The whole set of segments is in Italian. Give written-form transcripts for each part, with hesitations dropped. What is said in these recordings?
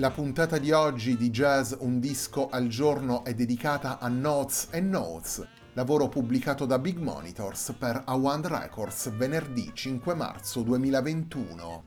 La puntata di oggi di Jazz Un Disco al Giorno è dedicata a Knots and Notes, lavoro pubblicato da Big Monitors per Awand Records venerdì 5 marzo 2021.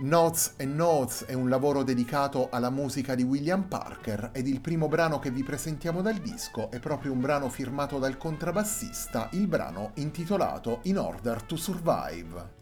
Knots and Notes è un lavoro dedicato alla musica di William Parker ed il primo brano che vi presentiamo dal disco è proprio un brano firmato dal contrabbassista, il brano intitolato In Order to Survive.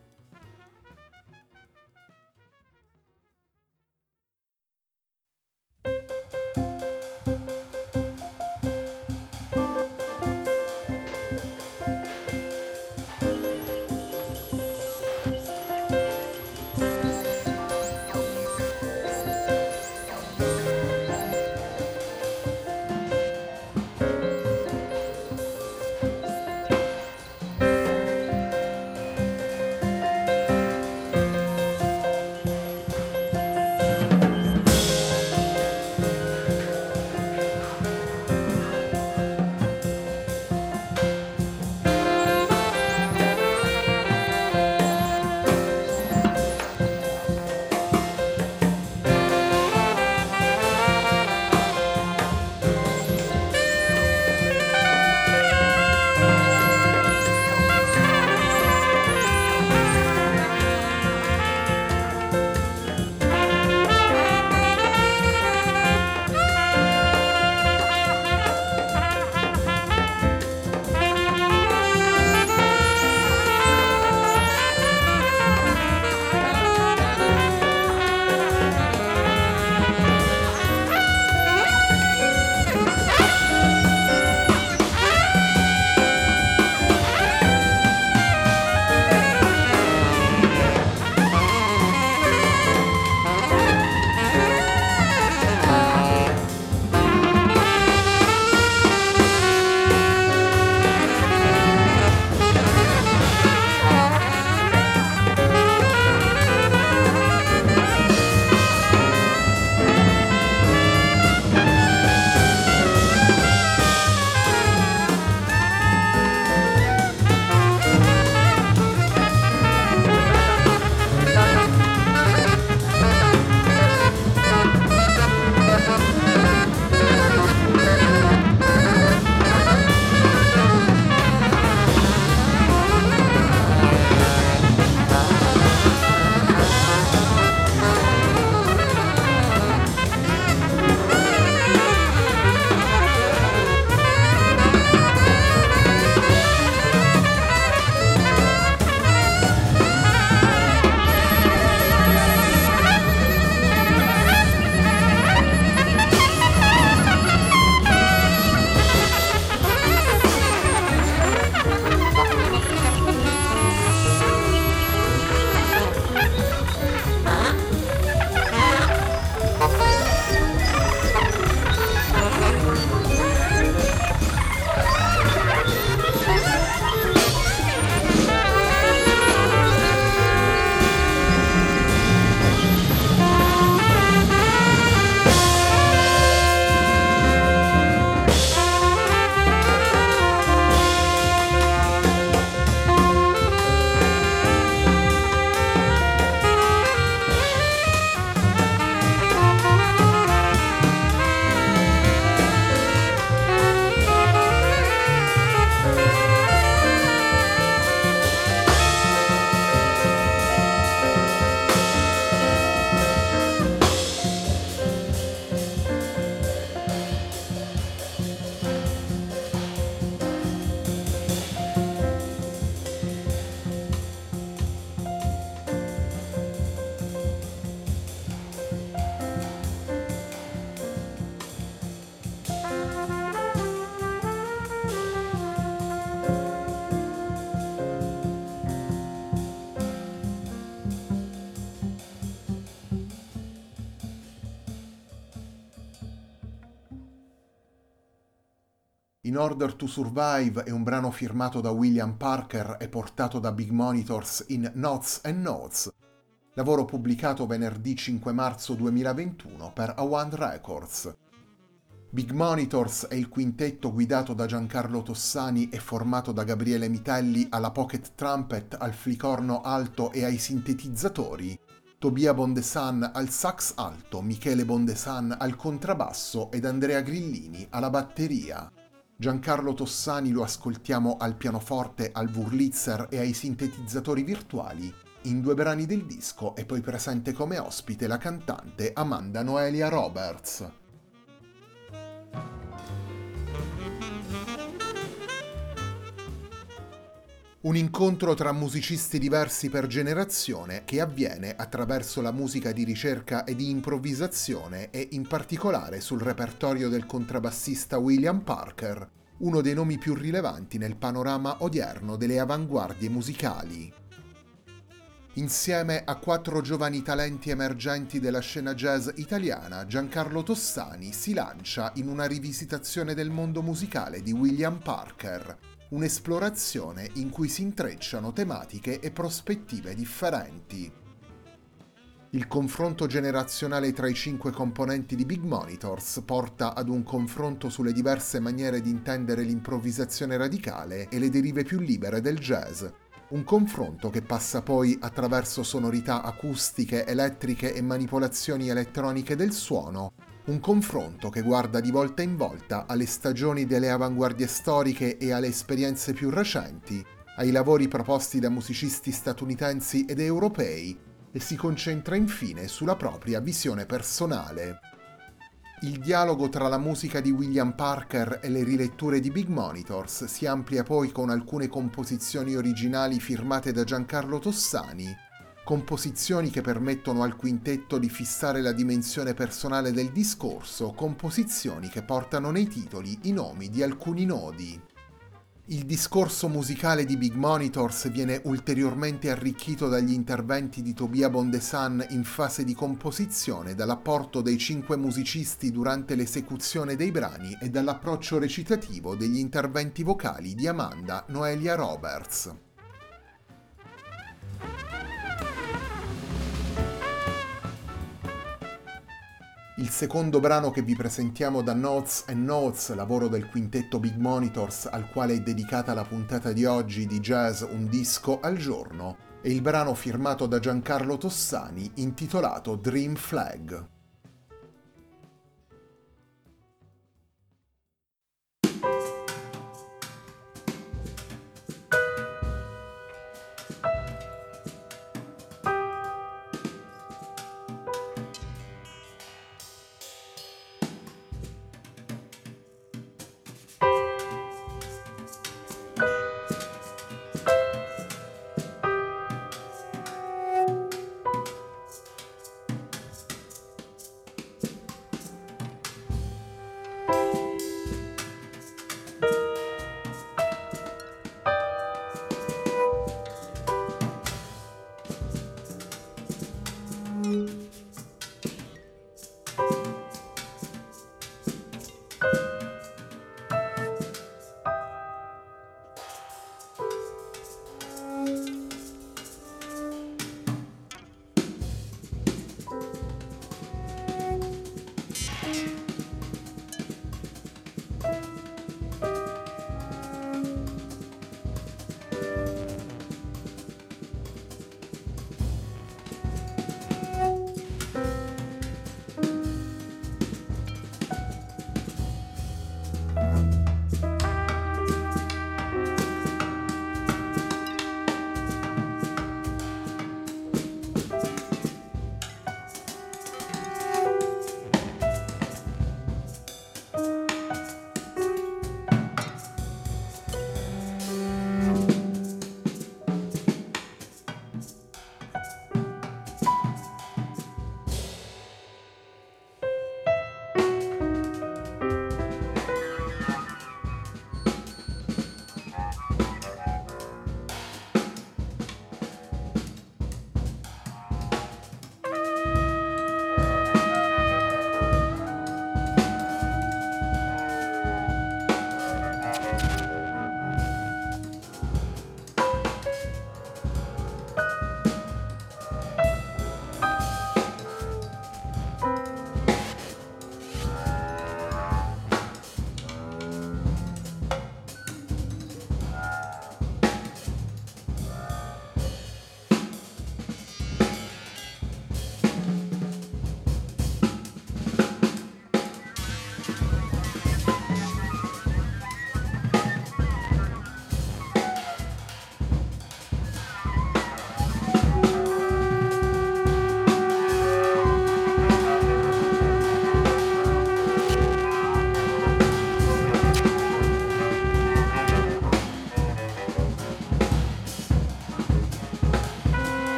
In Order to Survive è un brano firmato da William Parker e portato da Big Monitors in Knots and Notes, lavoro pubblicato venerdì 5 marzo 2021 per Awand Records. Big Monitors è il quintetto guidato da Giancarlo Tossani e formato da Gabriele Mitelli alla Pocket Trumpet, al flicorno alto e ai sintetizzatori, Tobia Bondesan al sax alto, Michele Bondesan al contrabbasso ed Andrea Grillini alla batteria. Giancarlo Tossani lo ascoltiamo al pianoforte, al Wurlitzer e ai sintetizzatori virtuali in due brani del disco, e poi presente come ospite la cantante Amanda Noelia Roberts. Un incontro tra musicisti diversi per generazione che avviene attraverso la musica di ricerca e di improvvisazione, e in particolare sul repertorio del contrabbassista William Parker, uno dei nomi più rilevanti nel panorama odierno delle avanguardie musicali. Insieme a quattro giovani talenti emergenti della scena jazz italiana, Giancarlo Tossani si lancia in una rivisitazione del mondo musicale di William Parker, un'esplorazione in cui si intrecciano tematiche e prospettive differenti. Il confronto generazionale tra i cinque componenti di Big Monitors porta ad un confronto sulle diverse maniere di intendere l'improvvisazione radicale e le derive più libere del jazz, un confronto che passa poi attraverso sonorità acustiche, elettriche e manipolazioni elettroniche del suono. Un confronto che guarda di volta in volta alle stagioni delle avanguardie storiche e alle esperienze più recenti, ai lavori proposti da musicisti statunitensi ed europei, e si concentra infine sulla propria visione personale. Il dialogo tra la musica di William Parker e le riletture di Big Monitors si amplia poi con alcune composizioni originali firmate da Giancarlo Tossani, composizioni che permettono al quintetto di fissare la dimensione personale del discorso, composizioni che portano nei titoli i nomi di alcuni nodi. Il discorso musicale di Big Monitors viene ulteriormente arricchito dagli interventi di Tobia Bondesan in fase di composizione, dall'apporto dei cinque musicisti durante l'esecuzione dei brani e dall'approccio recitativo degli interventi vocali di Amanda Noelia Roberts. Il secondo brano che vi presentiamo da Knots and Notes, lavoro del quintetto Big Monitors al quale è dedicata la puntata di oggi di Jazz Un Disco al Giorno, è il brano firmato da Giancarlo Tossani intitolato Dream Flag.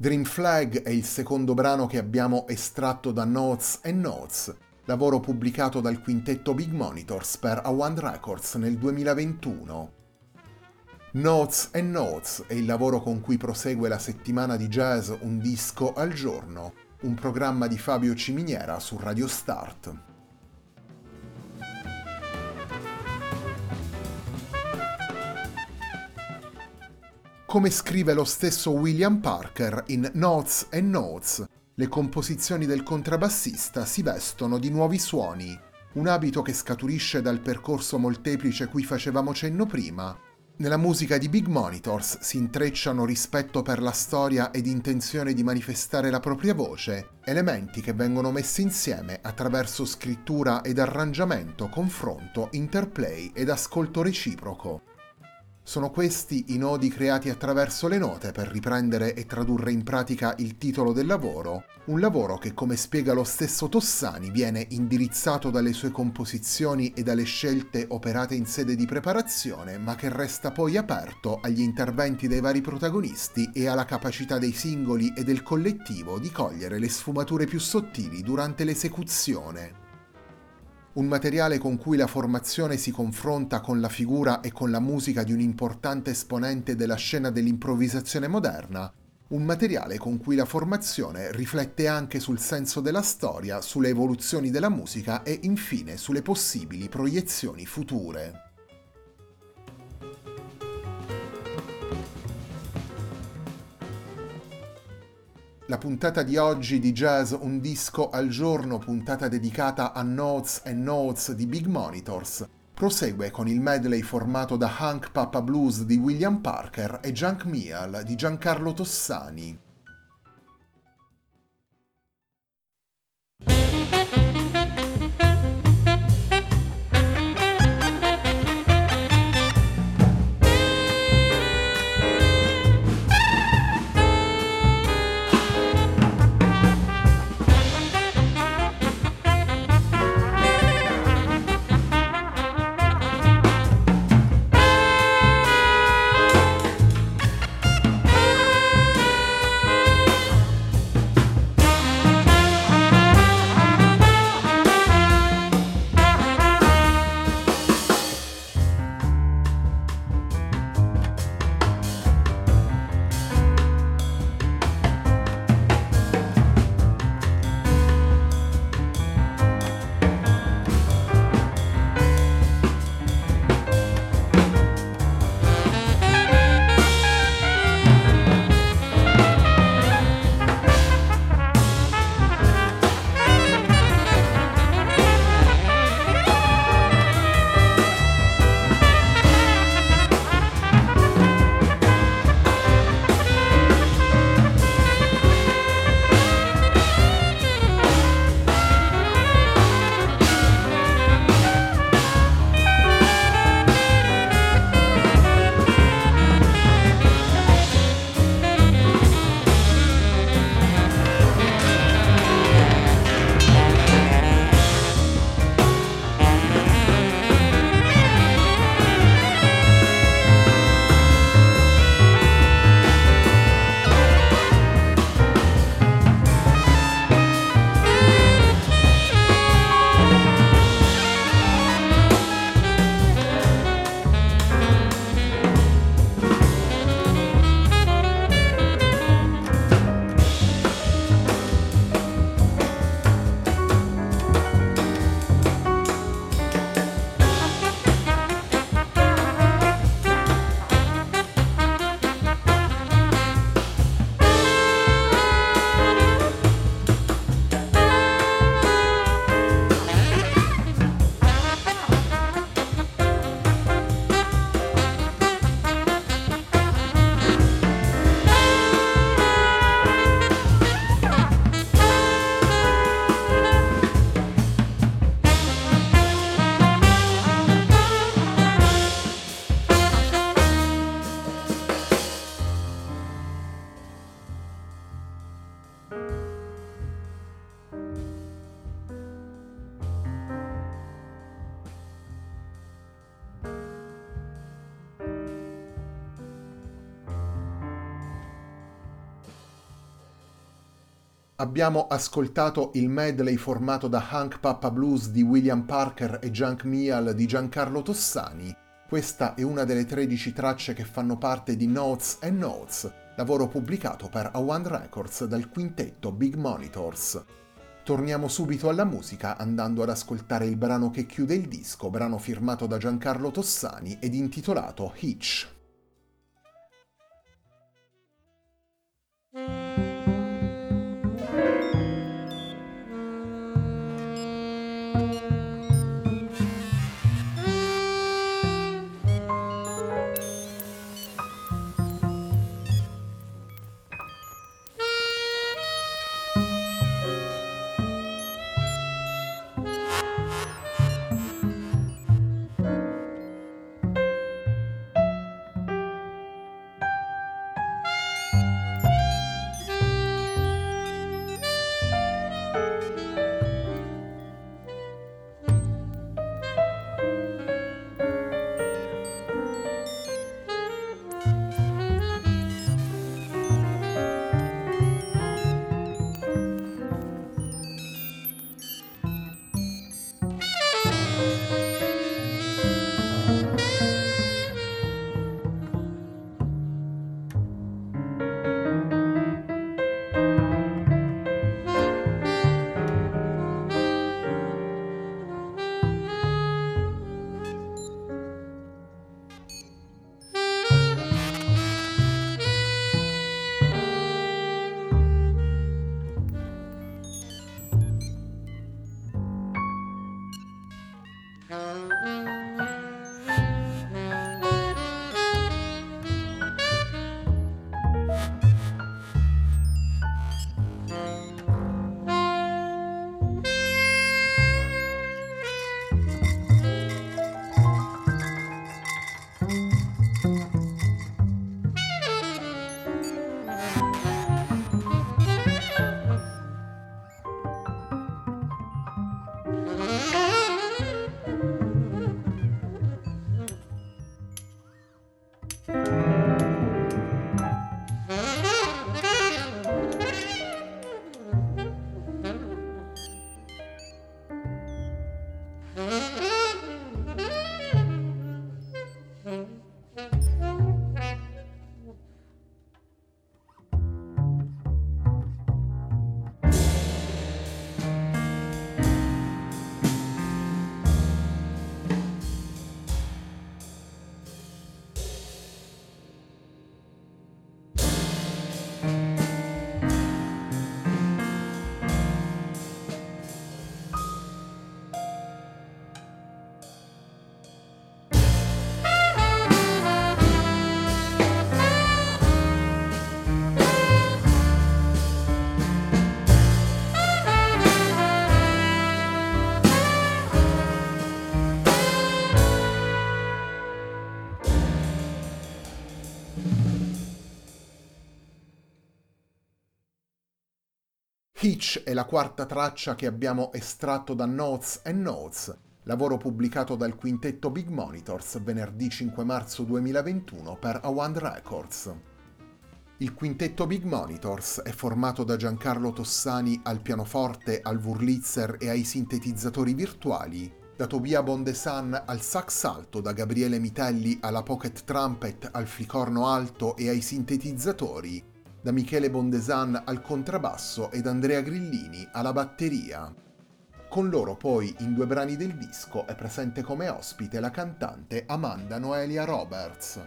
Dream Flag è il secondo brano che abbiamo estratto da Knots and Notes, lavoro pubblicato dal quintetto Big Monitors per Awand Records nel 2021. Knots and Notes è il lavoro con cui prosegue la settimana di jazz Un disco al giorno, un programma di Fabio Ciminiera su Radio Start. Come scrive lo stesso William Parker in Knots and Notes, le composizioni del contrabbassista si vestono di nuovi suoni, un abito che scaturisce dal percorso molteplice cui facevamo cenno prima. Nella musica di Big Monitors si intrecciano rispetto per la storia ed intenzione di manifestare la propria voce, elementi che vengono messi insieme attraverso scrittura ed arrangiamento, confronto, interplay ed ascolto reciproco. Sono questi i nodi creati attraverso le note per riprendere e tradurre in pratica il titolo del lavoro, un lavoro che, come spiega lo stesso Tossani, viene indirizzato dalle sue composizioni e dalle scelte operate in sede di preparazione, ma che resta poi aperto agli interventi dei vari protagonisti e alla capacità dei singoli e del collettivo di cogliere le sfumature più sottili durante l'esecuzione. Un materiale con cui la formazione si confronta con la figura e con la musica di un importante esponente della scena dell'improvvisazione moderna, un materiale con cui la formazione riflette anche sul senso della storia, sulle evoluzioni della musica e infine sulle possibili proiezioni future. La puntata di oggi di Jazz Un disco al giorno, puntata dedicata a Knots and Notes di Big Monitors, prosegue con il medley formato da Hunk Pappa Blues di William Parker e Junk Meal di Giancarlo Tossani. Abbiamo ascoltato il medley formato da Hunk Pappa Blues di William Parker e Junk Meal di Giancarlo Tossani. Questa è una delle 13 tracce che fanno parte di Knots and Notes, lavoro pubblicato per Awand Records dal quintetto Big Monitors. Torniamo subito alla musica andando ad ascoltare il brano che chiude il disco, brano firmato da Giancarlo Tossani ed intitolato Hitch. Hitch è la quarta traccia che abbiamo estratto da Knots and Notes, lavoro pubblicato dal quintetto Big Monitors venerdì 5 marzo 2021 per Awand Records. Il quintetto Big Monitors è formato da Giancarlo Tossani al pianoforte, al Wurlitzer e ai sintetizzatori virtuali, da Tobia Bondesan al sax alto, da Gabriele Mitelli alla Pocket Trumpet, al flicorno alto e ai sintetizzatori, da Michele Bondesan al contrabbasso ed Andrea Grillini alla batteria. Con loro poi, in due brani del disco, è presente come ospite la cantante Amanda Noelia Roberts.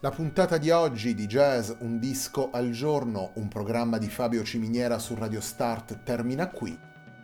La puntata di oggi di Jazz, un disco al giorno, un programma di Fabio Ciminiera su Radio Start, termina qui.